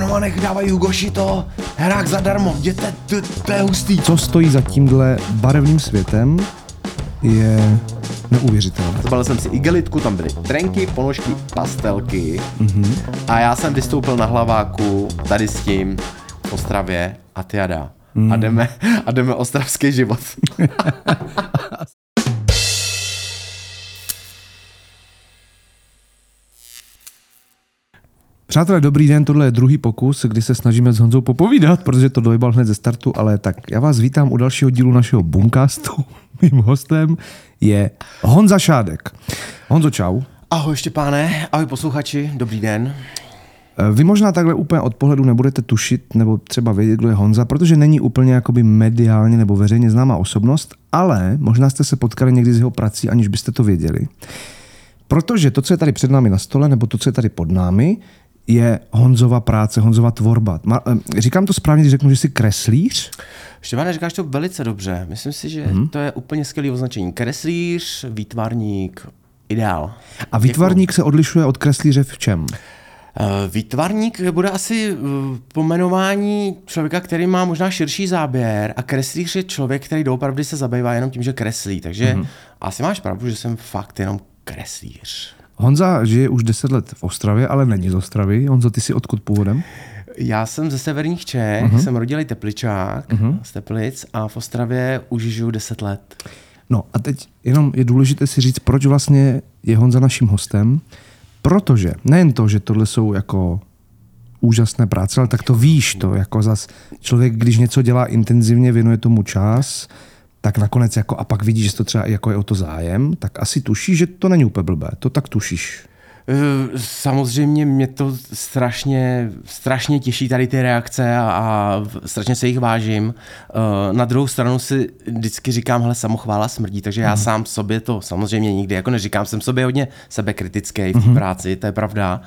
Trnovanech dávají Hugoši to hrák zadarmo, jděte, to je hustý. Co stojí za tímhle barevným světem je neuvěřitelné. Zbalil jsem si igelitku, tam byly trenky, ponožky, pastelky a já jsem vystoupil na Hlaváku tady s tím v Ostravě a tyada. A jdeme ostravský život. Přátelé, dobrý den, tohle je druhý pokus, kdy se snažíme s Honzou popovídat, protože to dojebal hned ze startu, ale tak já vás vítám u dalšího dílu našeho Boomcastu. Mým hostem je Honza Šádek. Honzo, čau. Ahoj Štěpáne, ahoj posluchači, dobrý den. Vy možná takhle úplně od pohledu nebudete tušit nebo třeba vědět, kdo je Honza, protože není úplně jakoby mediálně nebo veřejně známá osobnost, ale možná jste se potkali někdy s jeho prací, aniž byste to věděli. Protože to, co je tady před námi na stole, nebo to, co je tady pod námi, je Honzova práce, Honzova tvorba. Říkám to správně, když řeknu, že jsi kreslíř? Štěpáne, říkáš to velice dobře. Myslím si, že to je úplně skvělý označení. Kreslíř, výtvarník, ideál. A výtvarník se odlišuje od kreslíře v čem? Výtvarník bude asi pomenování člověka, který má možná širší záběr, a kreslíř je člověk, který doopravdy se zabývá jenom tím, že kreslí. Takže asi máš pravdu, že jsem fakt jenom kreslíř. Honza žije už 10 let v Ostravě, ale není z Ostravy. Honzo, ty jsi odkud původem? Já jsem ze severních Čech, jsem rodilý Tepličák z Teplic a v Ostravě už žiju 10 let. No a teď jenom je důležité si říct, proč vlastně je Honza naším hostem. Protože nejen to, že tohle jsou jako úžasné práce, ale tak to víš to, jako zas člověk, když něco dělá intenzivně, věnuje tomu čas, tak nakonec jako a pak vidíš, že to třeba jako je o to zájem, tak asi tušíš, že to není úplně blbé. To tak tušíš. Samozřejmě mě to strašně těší tady ty reakce a strašně se jich vážím. Na druhou stranu si vždycky říkám, hele, samochvála smrdí, takže já sám sobě to samozřejmě nikdy jako neříkám, jsem sobě hodně sebekritický v té práci, to je pravda,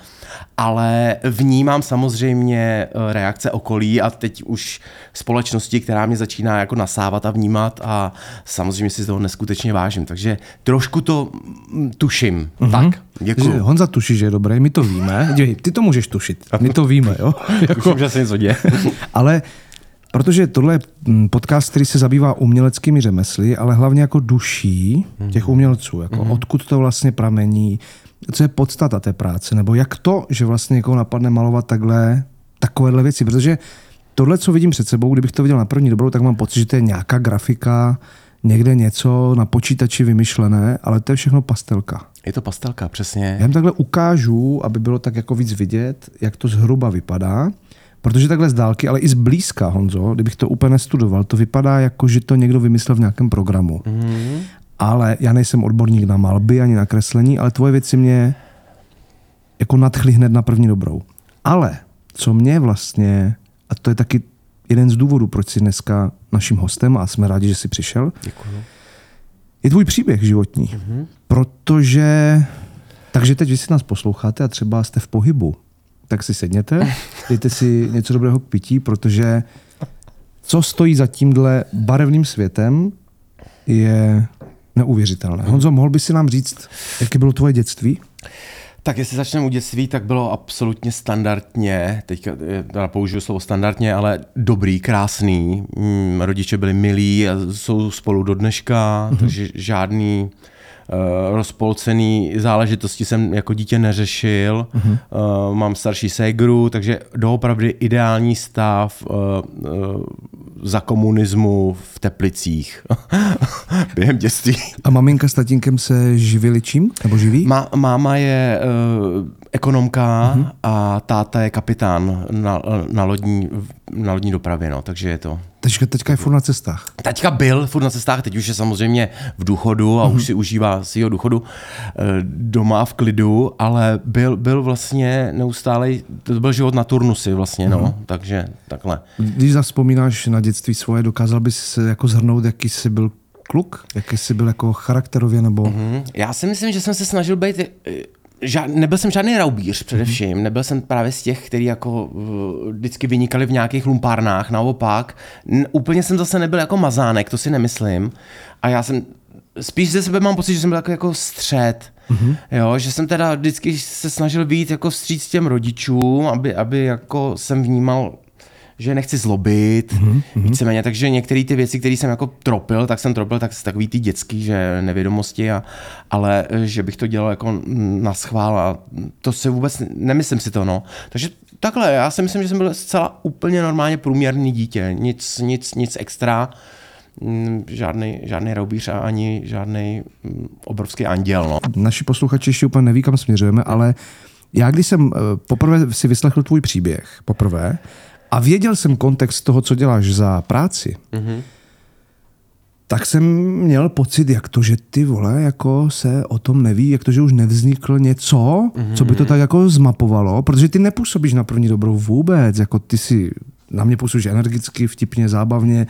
ale vnímám samozřejmě reakce okolí a teď už společnosti, která mě začíná jako nasávat a vnímat, a samozřejmě si toho neskutečně vážím, takže trošku to tuším, tak. Děkuju. Honza tuší, že je dobrý, my to víme. Dívej, ty to můžeš tušit, my to víme. Jo? Tuším, že se něco děje. Ale protože tohle je podcast, který se zabývá uměleckými řemesly, ale hlavně jako duší těch umělců. Jako odkud to vlastně pramení, co je podstata té práce, nebo jak to, že vlastně někoho napadne malovat takovéhle věci. Protože tohle, co vidím před sebou, kdybych to viděl na první dobrou, tak mám pocit, že to je nějaká grafika, někde něco na počítači vymyšlené, ale to je všechno pastelka. Je to pastelka, přesně. Já jim takhle ukážu, aby bylo tak jako víc vidět, jak to zhruba vypadá, protože takhle z dálky, ale i z blízka, Honzo, kdybych to úplně nestudoval, to vypadá jako, že to někdo vymyslel v nějakém programu. Ale já nejsem odborník na malby ani na kreslení, ale tvoje věci mě jako nadchly hned na první dobrou. Ale co mě vlastně, a to je taky jeden z důvodů, proč jsi dneska naším hostem a jsme rádi, že jsi přišel. Děkuju. Je tvůj příběh životní, protože... Takže teď, když si nás posloucháte a třeba jste v pohybu, tak si sedněte, dejte si něco dobrého k pití, protože co stojí za tímhle barevným světem je neuvěřitelné. Honzo, mohl by si nám říct, jaké bylo tvoje dětství? Tak jestli začneme u dětství, tak bylo absolutně standardně, teď použiju slovo standardně, ale dobrý, krásný. Rodiče byli milí a jsou spolu do dneška, takže žádný rozpolcený záležitosti jsem jako dítě neřešil. Mám starší ségru, takže doopravdy ideální stav za komunismu v Teplicích během dětství. A maminka s tatínkem se živili čím? Nebo živí? Máma je ekonomka a táta je kapitán na lodní dopravě, no, takže je to. Teďka je furt na cestách. Teďka byl furt na cestách, teď už je samozřejmě v důchodu a už si užívá svýho důchodu doma v klidu, ale byl vlastně neustálej, to byl život na turnusy vlastně, no, takže takhle. Když zavzpomínáš na dětství svoje, dokázal bys se jako zhrnout, jaký jsi byl kluk? Jaký jsi byl jako charakterově nebo... Já si myslím, že jsem se snažil být... Nebyl jsem žádný raubíř především, nebyl jsem právě z těch, kteří jako vždycky vynikali v nějakých lumpárnách, naopak. Úplně jsem zase nebyl jako mazánek, to si nemyslím. A já jsem, spíš ze sebe mám pocit, že jsem byl jako střed Mm-hmm. Jo, že jsem teda vždycky se snažil vyjít jako vstříc těm rodičům, aby jako jsem vnímal, že nechci zlobit, víceméně, takže některé ty věci, které jsem jako tropil, tak jsem tropil tak, takový ty dětský, že nevědomosti, ale že bych to dělal jako naschvál a to si vůbec, nemyslím si to, no. Takže takhle, já si myslím, že jsem byl zcela úplně normálně průměrný dítě, nic extra, žádný roubíř a ani žádný obrovský anděl, no. Naši posluchači ještě úplně neví, kam směřujeme, ale já když jsem poprvé si vyslechl tvůj příběh, a věděl jsem kontext toho, co děláš za práci, tak jsem měl pocit, jak to, že ty vole, jako se o tom neví, jak to, že už nevzniklo něco, co by to tak jako zmapovalo, protože ty nepůsobíš na první dobrou vůbec, jako ty si na mě působíš energicky, vtipně, zábavně,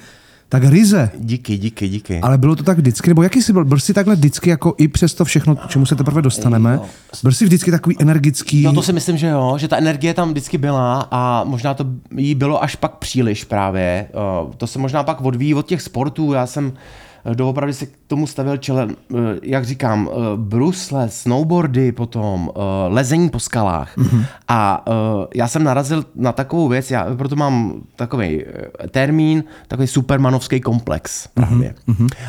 tak ryze. Díky. Ale bylo to tak vždycky, nebo jaký jsi byl? Byl jsi takhle vždycky, jako i přes to všechno, k čemu se teprve dostaneme, byl jsi vždycky takový energický? No to si myslím, že jo, že ta energie tam vždycky byla a možná to jí bylo až pak příliš právě. To se možná pak odvíjí od těch sportů, já jsem doopravdy se k tomu stavil čelem, jak říkám, brusle, snowboardy potom, lezení po skalách. A já jsem narazil na takovou věc, já proto mám takový termín, takový supermanovský komplex právě.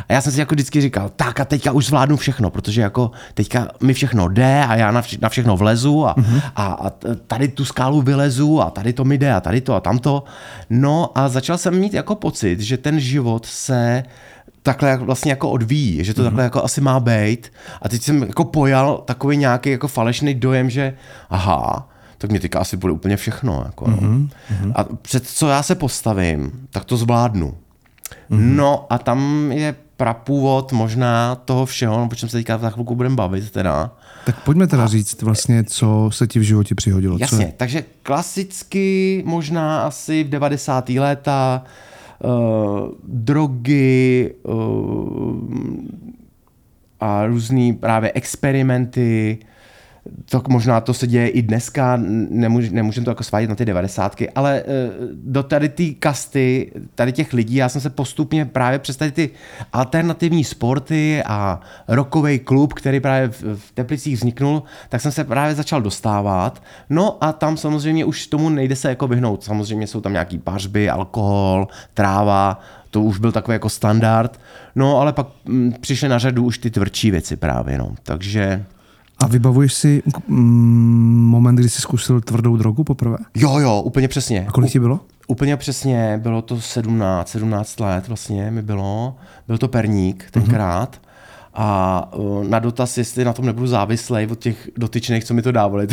A já jsem si jako vždycky říkal, tak a teďka už zvládnu všechno, protože jako teďka mi všechno jde a já na všechno vlezu a tady tu skálu vylezu a tady to mi jde a tady to a tamto. No a začal jsem mít jako pocit, že ten život se takhle vlastně jako odvíjí, že to takhle jako asi má být. A teď jsem jako pojal takový nějaký jako falešný dojem, že aha, tak mě teďka asi bude úplně všechno. Jako, no. A před co já se postavím, tak to zvládnu. No a tam je prapůvod možná toho všeho, no, po čem se teďka za chvilku budeme bavit teda. Tak pojďme teda říct vlastně, co se ti v životě přihodilo. Jasně, takže klasicky možná asi v 90. léta drogy a různý právě experimenty, tak možná to se děje i dneska, nemůžem to jako svádět na ty 90, ale do tady ty kasty, tady těch lidí, já jsem se postupně právě přes tady ty alternativní sporty a rockový klub, který právě v Teplicích vzniknul, tak jsem se právě začal dostávat. No a tam samozřejmě už tomu nejde se jako vyhnout. Samozřejmě jsou tam nějaký pařby, alkohol, tráva, to už byl takový jako standard. No ale pak přišly na řadu už ty tvrdší věci právě, no. Takže... A vybavuješ si moment, kdy jsi zkusil tvrdou drogu poprvé? Jo, úplně přesně. A kolik ti bylo? Úplně přesně, bylo to 17 let vlastně mi bylo. Byl to perník tenkrát. A na dotaz, jestli na tom nebudu závislej od těch dotyčných, co mi to dávali,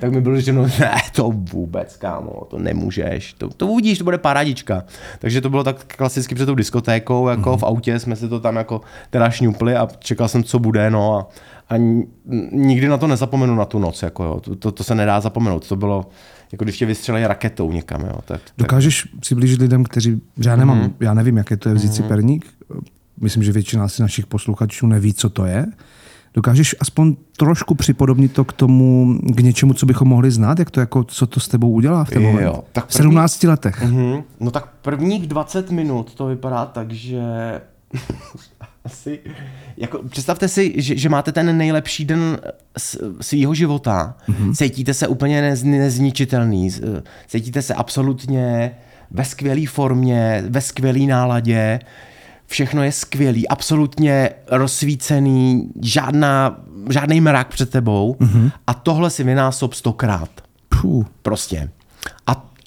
tak mi bylo řečeno, ne, to vůbec, kámo, to nemůžeš, to uvidíš, to bude parádička. Takže to bylo tak klasicky před tou diskotékou, jako v autě jsme si to tam jako teda šňupli a čekal jsem, co bude, no a nikdy na to nezapomenu na tu noc, jako jo, to se nedá zapomenout, to bylo, jako když tě vystřelej raketou někam, jo. Tak, dokážeš přiblížit lidem, kteří, já nevím, jaké to je vzít si perník, myslím, že většina z našich posluchačů neví, co to je. Dokážeš aspoň trošku připodobnit to k něčemu, co bychom mohli znát, jak to jako, co to s tebou udělá v ten moment? V 17 letech. No tak prvních 20 minut to vypadá tak, že asi, jako představte si, že máte ten nejlepší den svýho života, cítíte se úplně nezničitelný, cítíte se absolutně ve skvělý formě, ve skvělý náladě, všechno je skvělý, absolutně rozsvícený, žádný mrak před tebou a tohle si vynásob 100krát. Prostě.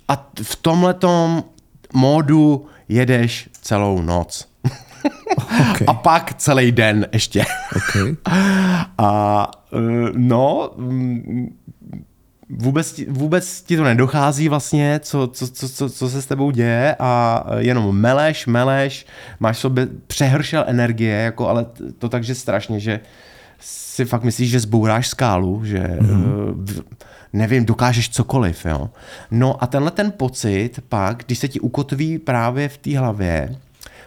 A v tomhletom módu jedeš celou noc. Okay. A pak celý den ještě. Okay. A no... Vůbec ti to nedochází vlastně, co se s tebou děje a jenom meleš, máš v sobě přehršel energie, jako, ale to takže strašně, že si fakt myslíš, že zbouráš skálu, že nevím, dokážeš cokoliv. Jo. No a tenhle ten pocit pak, když se ti ukotví právě v té hlavě,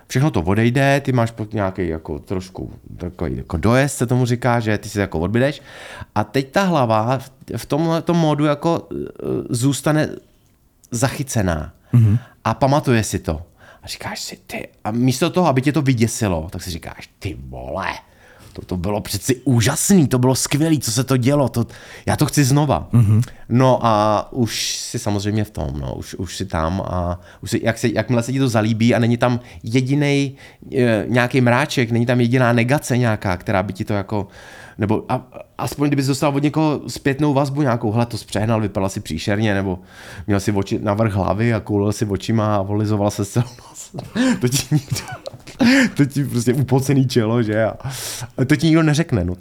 všechno to odejde, ty máš nějaký jako trošku takový jako dojezd, se tomu říká, že ty si jako odbydeš a teď ta hlava v tomto módu jako zůstane zachycená a pamatuje si to. A říkáš si ty, a místo toho, aby tě to vyděsilo, tak si říkáš, ty vole, to bylo přeci úžasný, to bylo skvělý, co se to dělo, to, já to chci znova. Mm-hmm. No a už si samozřejmě v tom, no, už si tam a už si, jakmile se ti to zalíbí a není tam jedinej nějaký mráček, není tam jediná negace nějaká, která by ti to jako, nebo aspoň kdyby jsi dostal od někoho zpětnou vazbu nějakou, hle, to zpřehnal, vypadal si příšerně, nebo měl si oči na vrch hlavy a koulil si očima a volizoval se celou nos. To ti prostě upocený čelo, že? A to ti nikdo neřekne, no.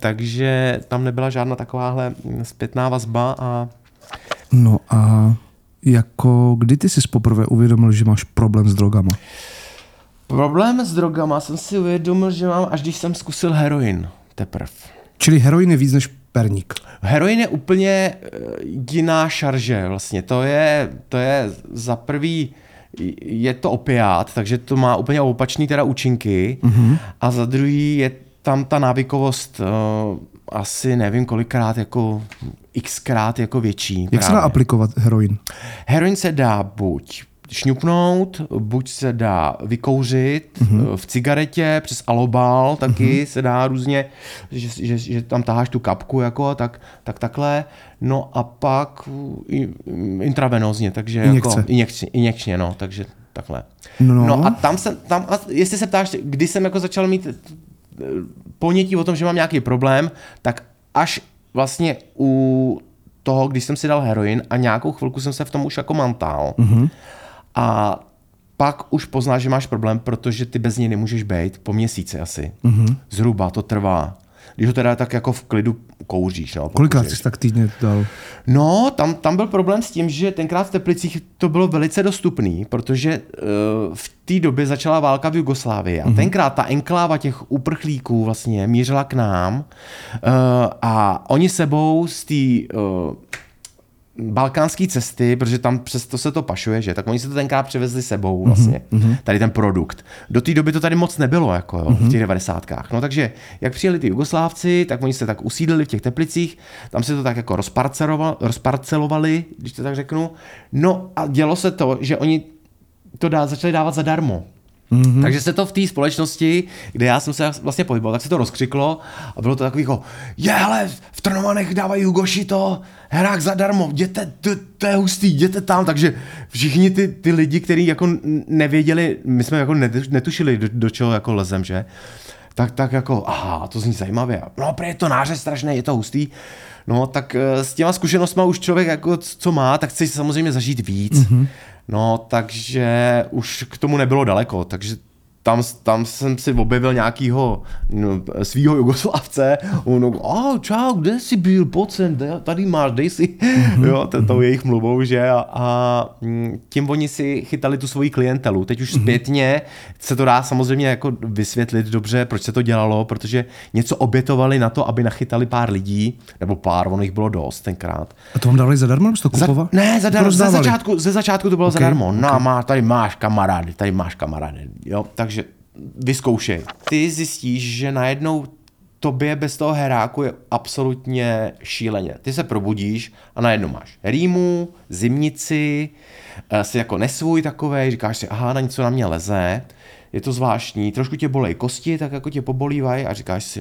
Takže tam nebyla žádná takováhle zpětná vazba a... No a jako kdy ty jsi poprvé uvědomil, že máš problém s drogama? Problém s drogama jsem si uvědomil, že mám, až když jsem zkusil heroin teprv. Čili heroin je víc než perník. Heroin je úplně jiná šarže vlastně. To je za prvý je to opiát, takže to má úplně opačný teda účinky. Mm-hmm. A za druhý je tam ta návykovost asi nevím kolikrát, jako xkrát jako větší. Jak právě se dá aplikovat heroin? Heroin se dá buď šňupnout, buď se dá vykouřit, mm-hmm, v cigaretě, přes alobal taky, mm-hmm, se dá různě, že tam taháš tu kapku jako, tak takhle, no a pak intravenózně, takže injekce. Jako injekčně, no, takže takhle. No a tam a jestli se ptáš, kdy jsem jako začal mít ponětí o tom, že mám nějaký problém, tak až vlastně u toho, když jsem si dal heroin a nějakou chvilku jsem se v tom už jako mantal, mm-hmm, a pak už poznáš, že máš problém, protože ty bez něj nemůžeš bejt po měsíci asi. Mm-hmm. Zhruba to trvá. Když ho teda tak jako v klidu kouříš. No, kolikrát jsi tak týdně dal? No, tam byl problém s tím, že tenkrát v Teplicích to bylo velice dostupný, protože v té době začala válka v Jugoslávii a tenkrát ta enkláva těch uprchlíků vlastně mířila k nám a oni sebou z té balkánské cesty, protože tam přesto se to pašuje, že? Tak oni se to tenkrát přivezli sebou vlastně, mm-hmm, tady ten produkt. Do té doby to tady moc nebylo, jako jo, mm-hmm, v těch 90. No takže, jak přijeli ty Jugoslávci, tak oni se tak usídlili v těch Teplicích, tam se to tak jako rozparcelovali, když to tak řeknu. No a dělo se to, že oni to začali dávat zadarmo. Mm-hmm. Takže se to v té společnosti, kde já jsem se vlastně pohyboval, tak se to rozkřiklo a bylo to takový jako, hele, v Trnovanech dávají Hugoši to, herák zadarmo, jděte, to je hustý, jděte tam, takže všichni ty lidi, kteří jako nevěděli, my jsme jako netušili, do čeho jako lezem, že, tak jako, aha, to zní zajímavě, no prý je to nářez strašné, je to hustý. No tak s těma zkušenostma už člověk jako co má, tak chce samozřejmě zažít víc. Mm-hmm. No takže už k tomu nebylo daleko, takže tam jsem si objevil nějakýho svýho Jugoslávce, on čau, kde jsi byl, pojď sem, tady máš, dej si, mm-hmm, jo, tou jejich mluvou, že, a tím oni si chytali tu svoji klientelu, teď už zpětně se to dá samozřejmě jako vysvětlit dobře, proč se to dělalo, protože něco obětovali na to, aby nachytali pár lidí, nebo pár, ono jich bylo dost tenkrát. A to vám dali zadarmo, nebo jsi to kupoval? Ne, zadarmo, ze začátku to bylo okay, zadarmo, no okay. Tady máš kamarády, jo, takže vyzkoušej. Ty zjistíš, že najednou tobě bez toho heráku je absolutně šíleně. Ty se probudíš a najednou máš rýmu, zimnici, jsi jako nesvůj takovej, říkáš si, aha, na něco na mě leze, je to zvláštní, trošku tě bolej kosti, tak jako tě pobolívají a říkáš si,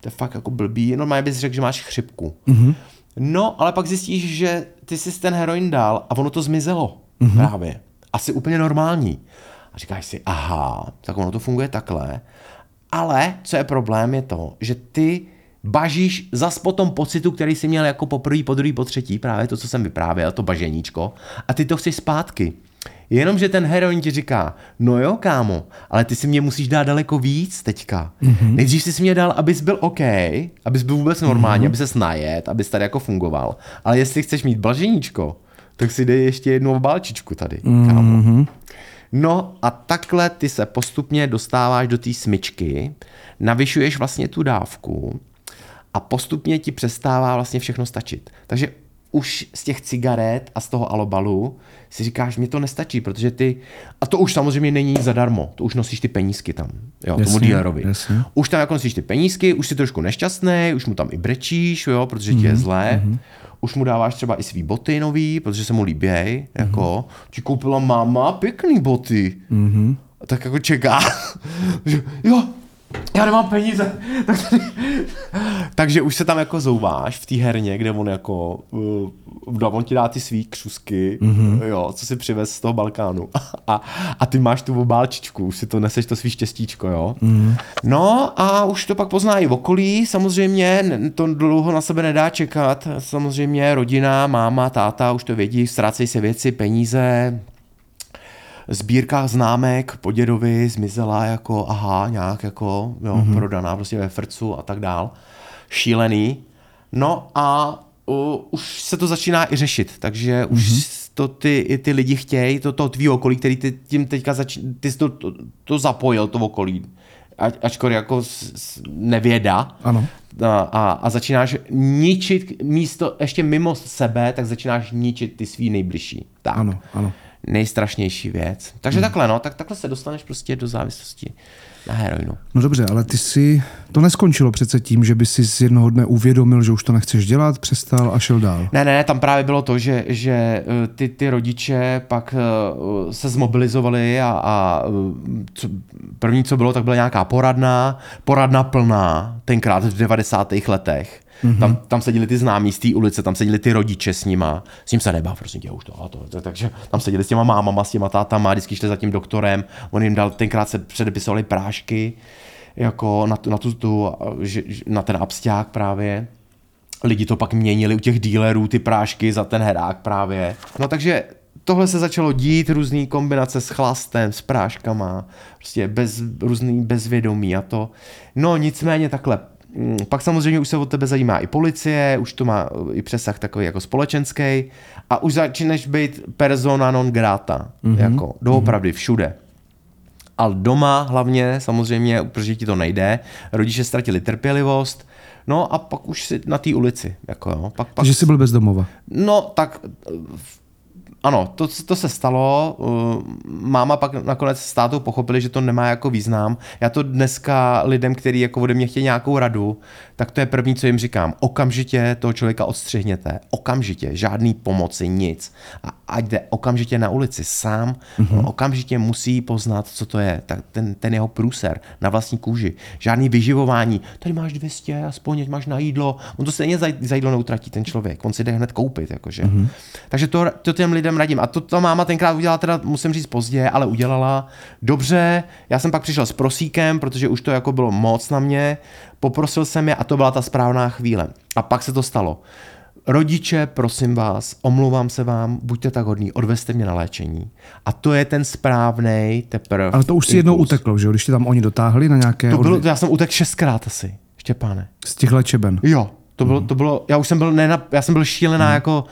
to je fakt jako blbý, normálně bys řekl, že máš chřipku. Mm-hmm. No, ale pak zjistíš, že ty jsi ten heroin dal a ono to zmizelo, mm-hmm, právě. Asi úplně normální. A říkáš si, aha, tak ono to funguje takhle. Ale co je problém, je to, že ty bažíš zas po tom pocitu, který jsi měl jako po první, po druhý, po třetí, právě to, co jsem vyprávěl, to baženíčko, a ty to chceš zpátky. Jenomže ten heroin ti říká, no jo, kámo, ale ty si mě musíš dát daleko víc teďka. Mm-hmm. Nejdřív jsi mě dal, abys byl OK, abys byl vůbec normální, mm-hmm, aby ses najet, abys tady jako fungoval. Ale jestli chceš mít baženíčko, tak si dej ještě jednu obálčičku tady, kámo. Mm-hmm. No a takhle ty se postupně dostáváš do té smyčky, navyšuješ vlastně tu dávku a postupně ti přestává vlastně všechno stačit. Takže už z těch cigaret a z toho alobalu si říkáš, mě to nestačí, protože ty... A to už samozřejmě není zadarmo, to už nosíš ty penízky tam, jo, jasně, tomu dealerovi. Jasně. Už tam jako nosíš ty penízky, už jsi trošku nešťastný, už mu tam i brečíš, jo, protože ti je zlé. Mm-hmm. Už mu dáváš třeba i svý boty nový, protože se mu líběj, jako, ti koupila máma pěkný boty. Mm-hmm. Tak jako čeká, jo, já nemám peníze. Takže už se tam jako zouváš v té herně, kde on jako, on ti dá ty svý křusky, jo, co si přivez z toho Balkánu. A ty máš tu obálčičku, už si to neseš to svý štěstíčko, jo. No a už to pak pozná i okolí, samozřejmě to dlouho na sebe nedá čekat, samozřejmě rodina, máma, táta už to vědí, ztrácejí se věci, peníze. Sbírka známek po dědovi zmizela jako aha, nějak jako jo, prodaná prostě ve frcu a tak dál. Šílený. No a už se to začíná i řešit, takže už to ty lidi chtějí, to tvý okolí, který ty tím teďka ty jsi to zapojil, to okolí, ačkoliv jako nevěda. Ano. A začínáš ničit místo ještě mimo sebe, tak začínáš ničit ty svý nejbližší. Tak. Ano, ano. Nejstrašnější věc. Takže takhle, no, takhle se dostaneš prostě do závislosti na heroinu. No dobře, ale ty si to neskončilo přece tím, že by si z jednoho dne uvědomil, že už to nechceš dělat, přestal a šel dál. Ne, tam právě bylo to, že ty rodiče pak se zmobilizovali a první, co bylo, tak byla nějaká poradna plná, tenkrát v 90. letech. Tam seděli ty známí z té ulice, tam seděli ty rodiče s nima. S ním se nebav, prosím tě, už to. Takže tam seděli s těma mámama, s těma tátama, vždycky šli za tím doktorem. On jim dal, tenkrát se předepisovali prášky, jako na ten absťák právě. Lidi to pak měnili u těch dílerů, ty prášky za ten herák právě. No takže tohle se začalo dít, různý kombinace s chlastem, s práškama, prostě různý bezvědomí a to. No nicméně takhle. Pak samozřejmě už se o tebe zajímá i policie, už to má i přesah takový jako společenský a už začneš být persona non grata, jako doopravdy všude. Ale doma hlavně samozřejmě, protože ti to nejde, rodiče ztratili trpělivost, no a pak už si na té ulici. Jako jo, pak... Že jsi byl bez domova. No tak... Ano, to se stalo, máma pak nakonec s tátou pochopili, že to nemá jako význam. Já to dneska lidem, kteří jako ode mě chtějí nějakou radu, tak to je první, co jim říkám. Okamžitě toho člověka odstřihněte, okamžitě, žádný pomoci, nic. A ať jde okamžitě na ulici sám, okamžitě musí poznat, co to je, tak ten jeho průser na vlastní kůži. Žádný vyživování, tady máš 200, aspoň máš na jídlo, on to stejně za jídlo neutratí ten člověk, on si jde hned koupit. Jakože. Takže to těm lidem radím. A to ta máma tenkrát udělala, teda musím říct pozdě, ale udělala dobře. Já jsem pak přišel s prosíkem, protože už to jako bylo moc na mě. Poprosil jsem je a to byla ta správná chvíle. A pak se to stalo. Rodiče, prosím vás, omlouvám se vám, buďte tak hodní, odvezte mě na léčení. A to je ten správnej teprve. Ale to už si jednou uteklo, že jo? Když ti tam oni dotáhli na nějaké... Já jsem utekl 6krát asi, Štěpáne. Z těch léčeben. Jo, to bylo, já jsem byl šílená jako...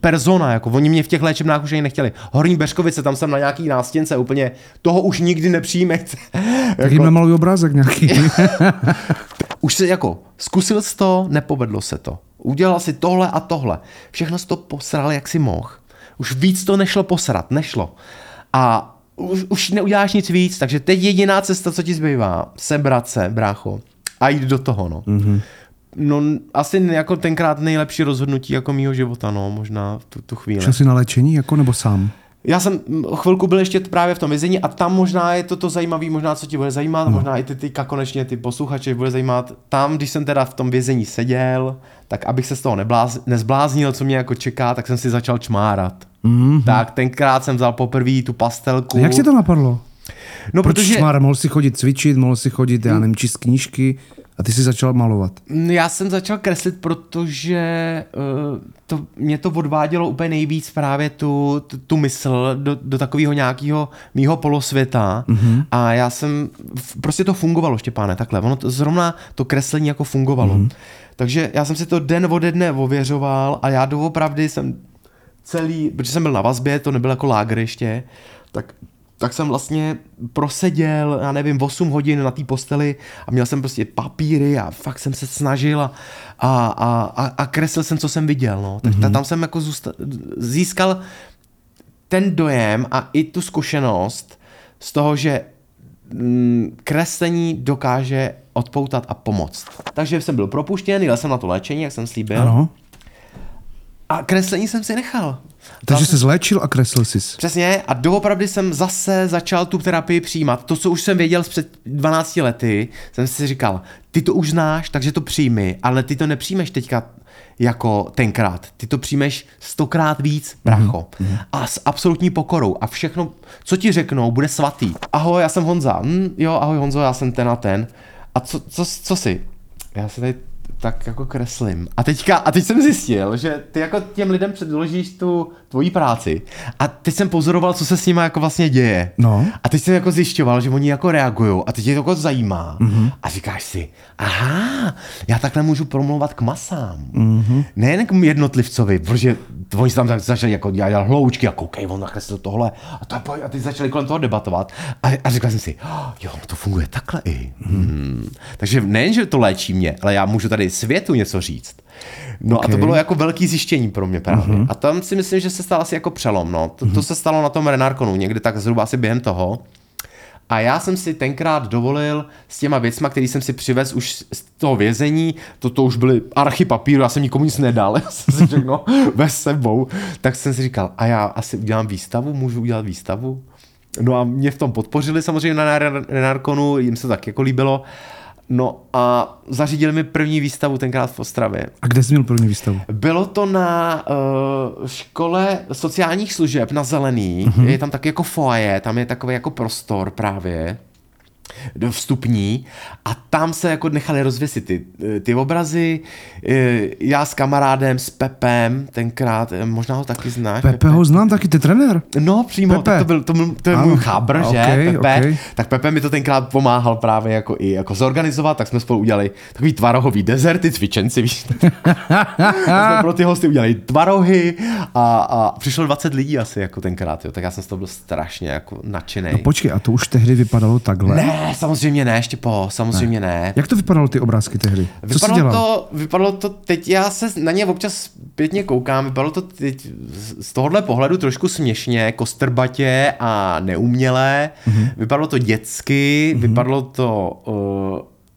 persona, jako oni mě v těch léčebnách už ani nechtěli. Horní Beřkovice, tam jsem na nějaký nástěnce úplně, toho už nikdy nepřijmejte. Tak jim namalý obrázek nějaký. Už se jako, zkusil jsi to, nepovedlo se to. Udělal si tohle a tohle. Všechno jsi to posral, jak si mohl. Už víc to nešlo posrat, nešlo. A už neuděláš nic víc, takže teď jediná cesta, co ti zbývá, sebrat se, brácho, a jít do toho, no. No, asi jako tenkrát nejlepší rozhodnutí jako mýho života, no, možná v tu chvíli. Šel jsi na léčení, jako, nebo sám? Já jsem chvilku byl ještě právě v tom vězení a tam možná je to zajímavé, možná co ti bude zajímat, no. Možná i ty konečně ty posluchače bude zajímat. Tam, když jsem teda v tom vězení seděl, tak abych se z toho nezbláznil, co mě jako čeká, tak jsem si začal čmárat. Tak tenkrát jsem vzal poprvé tu pastelku. A jak si to napadlo? No, protože čmár, mohl si chodit cvičit, mohl si chodit, já nevím, číst knížky. A ty jsi začal malovat. Já jsem začal kreslit, protože mě to odvádělo úplně nejvíc právě tu mysl do takového nějakého mýho polosvěta. A já jsem, prostě to fungovalo, Štěpáne, takhle. Ono zrovna to kreslení jako fungovalo. Takže já jsem si to den ode dne ověřoval a já doopravdy jsem celý, protože jsem byl na vazbě, to nebyl jako lágr ještě, tak jsem vlastně proseděl, já nevím, 8 hodin na té posteli a měl jsem prostě papíry a fakt jsem se snažil a kreslil jsem, co jsem viděl. No. Tak tam jsem jako získal ten dojem a i tu zkušenost z toho, že kreslení dokáže odpoutat a pomoct. Takže jsem byl propuštěn, jel jsem na to léčení, jak jsem slíbil. Ano. A kreslení jsem si nechal. Takže se zléčil a kreslil jsi. Přesně, a doopravdy jsem zase začal tu terapii přijímat. To, co už jsem věděl z před 12 lety, jsem si říkal, ty to už znáš, takže to přijmi, ale ty to nepřijmeš teďka jako tenkrát. Ty to přijmeš 100krát víc, bracho. Mm-hmm. A s absolutní pokorou. A všechno, co ti řeknou, bude svatý. Ahoj, já jsem Honza. Jo, ahoj Honzo, já jsem ten a ten. A co jsi? Já se tady tak jako kreslím. A teď jsem zjistil, že ty jako těm lidem předložíš tu tvoji práci. A teď jsem pozoroval, co se s nima jako vlastně děje. No. A teď jsem jako zjišťoval, že oni jako reagují. A teď je to jako zajímá. Mm-hmm. A říkáš si, aha, já takhle můžu promluvat k masám. Mm-hmm. Nejen k jednotlivcovi, protože oni se tam začali jako dělat hloučky a koukej, on nakreslil tohle. A teď začali kolem toho debatovat. A říkal jsem si, jo, to funguje takhle i. Mm-hmm. Takže nejen, že to léčí mě, ale já můžu tady světu něco říct. No okay. A to bylo jako velký zjištění pro mě právě. Uh-huh. A tam si myslím, že se stalo asi jako přelom. No. To se stalo na tom Renarkonu, někdy tak zhruba asi během toho. A já jsem si tenkrát dovolil s těma věcma, který jsem si přivez už z toho vězení, to už byly archy papíru, já jsem nikomu nic nedal, já jsem si řekl, no, vez sebou. Tak jsem si říkal, a já asi udělám výstavu, můžu udělat výstavu? No a mě v tom podpořili samozřejmě na Renarkonu, jim se tak jako líbilo. No a zařídili mi první výstavu tenkrát v Ostravě. A kde jsi měl první výstavu? Bylo to na škole sociálních služeb na Zelený. Uh-huh. Je tam tak jako foyer, tam je takový jako prostor právě vstupní a tam se jako nechali rozvěsit ty obrazy. Já s kamarádem, s Pepem tenkrát, možná ho taky znáš. Pepe ho znám taky, ty trenér. No přímo, Pepe. To je můj chábr, okay, že? Pepe. Okay. Tak Pepe mi to tenkrát pomáhal právě jako i jako zorganizovat, tak jsme spolu udělali takový tvarohový dezert, ty cvičenci, víš. jsme pro ty hosty udělali tvarohy a přišlo 20 lidí asi jako tenkrát, jo. Tak já jsem z toho byl strašně jako nadšenej. No počkej, a to už tehdy vypadalo takhle? Ne, samozřejmě ne, Štěpo, samozřejmě ne. Jak to vypadalo ty obrázky tehdy? Vypadalo to teď, já se na ně občas zpětně koukám, vypadalo to teď z tohohle pohledu trošku směšně, kostrbatě a neumělé, vypadalo to dětsky, vypadalo to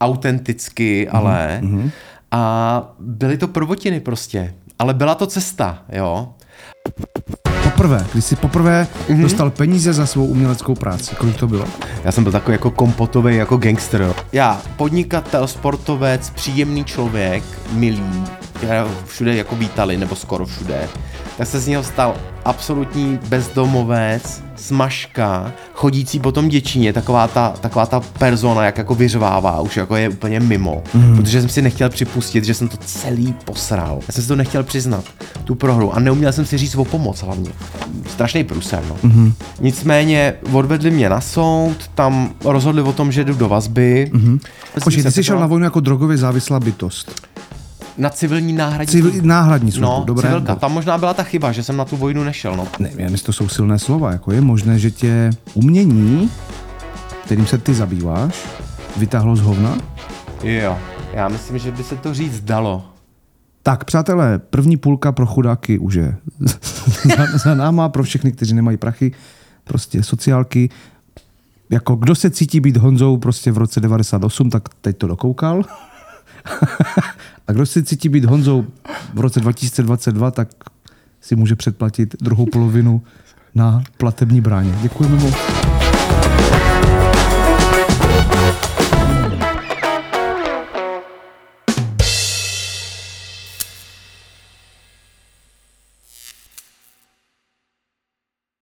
autenticky, ale a byly to prvotiny prostě, ale byla to cesta, jo. Když jsi poprvé dostal peníze za svou uměleckou práci, kolik to bylo? Já jsem byl takový jako kompotový, jako gangster. Já, podnikatel, sportovec, příjemný člověk, milý, kterého všude jako vítali, nebo skoro všude, tak se z něho stal absolutní bezdomovec, smažka, chodící po tom Děčíně, taková ta persona, jak jako vyřvává, už jako je úplně mimo, protože jsem si nechtěl připustit, že jsem to celý posral. Já jsem si to nechtěl přiznat, tu prohru, a neuměl jsem si říct o pomoc hlavně. Strašný průser, no. Nicméně odvedli mě na soud, tam rozhodli o tom, že jdu do vazby. Počkej, ty jsi šel na vojnu jako drogově závislá bytost. Na civilní náhradní službu. No, dobré. Civilka. Tam možná byla ta chyba, že jsem na tu vojnu nešel. No. Ne, já myslím, to jsou silné slova. Jako je možné, že tě umění, kterým se ty zabýváš, vytáhlo z hovna? Jo, já myslím, že by se to říct dalo. Tak, přátelé, první půlka pro chudáky už je za náma, pro všechny, kteří nemají prachy, prostě sociálky. Jako kdo se cítí být Honzou prostě v roce 98, tak teď to dokoukal. A kdo si cítí být Honzou v roce 2022, tak si může předplatit druhou polovinu na platební bráně. Děkujeme moc.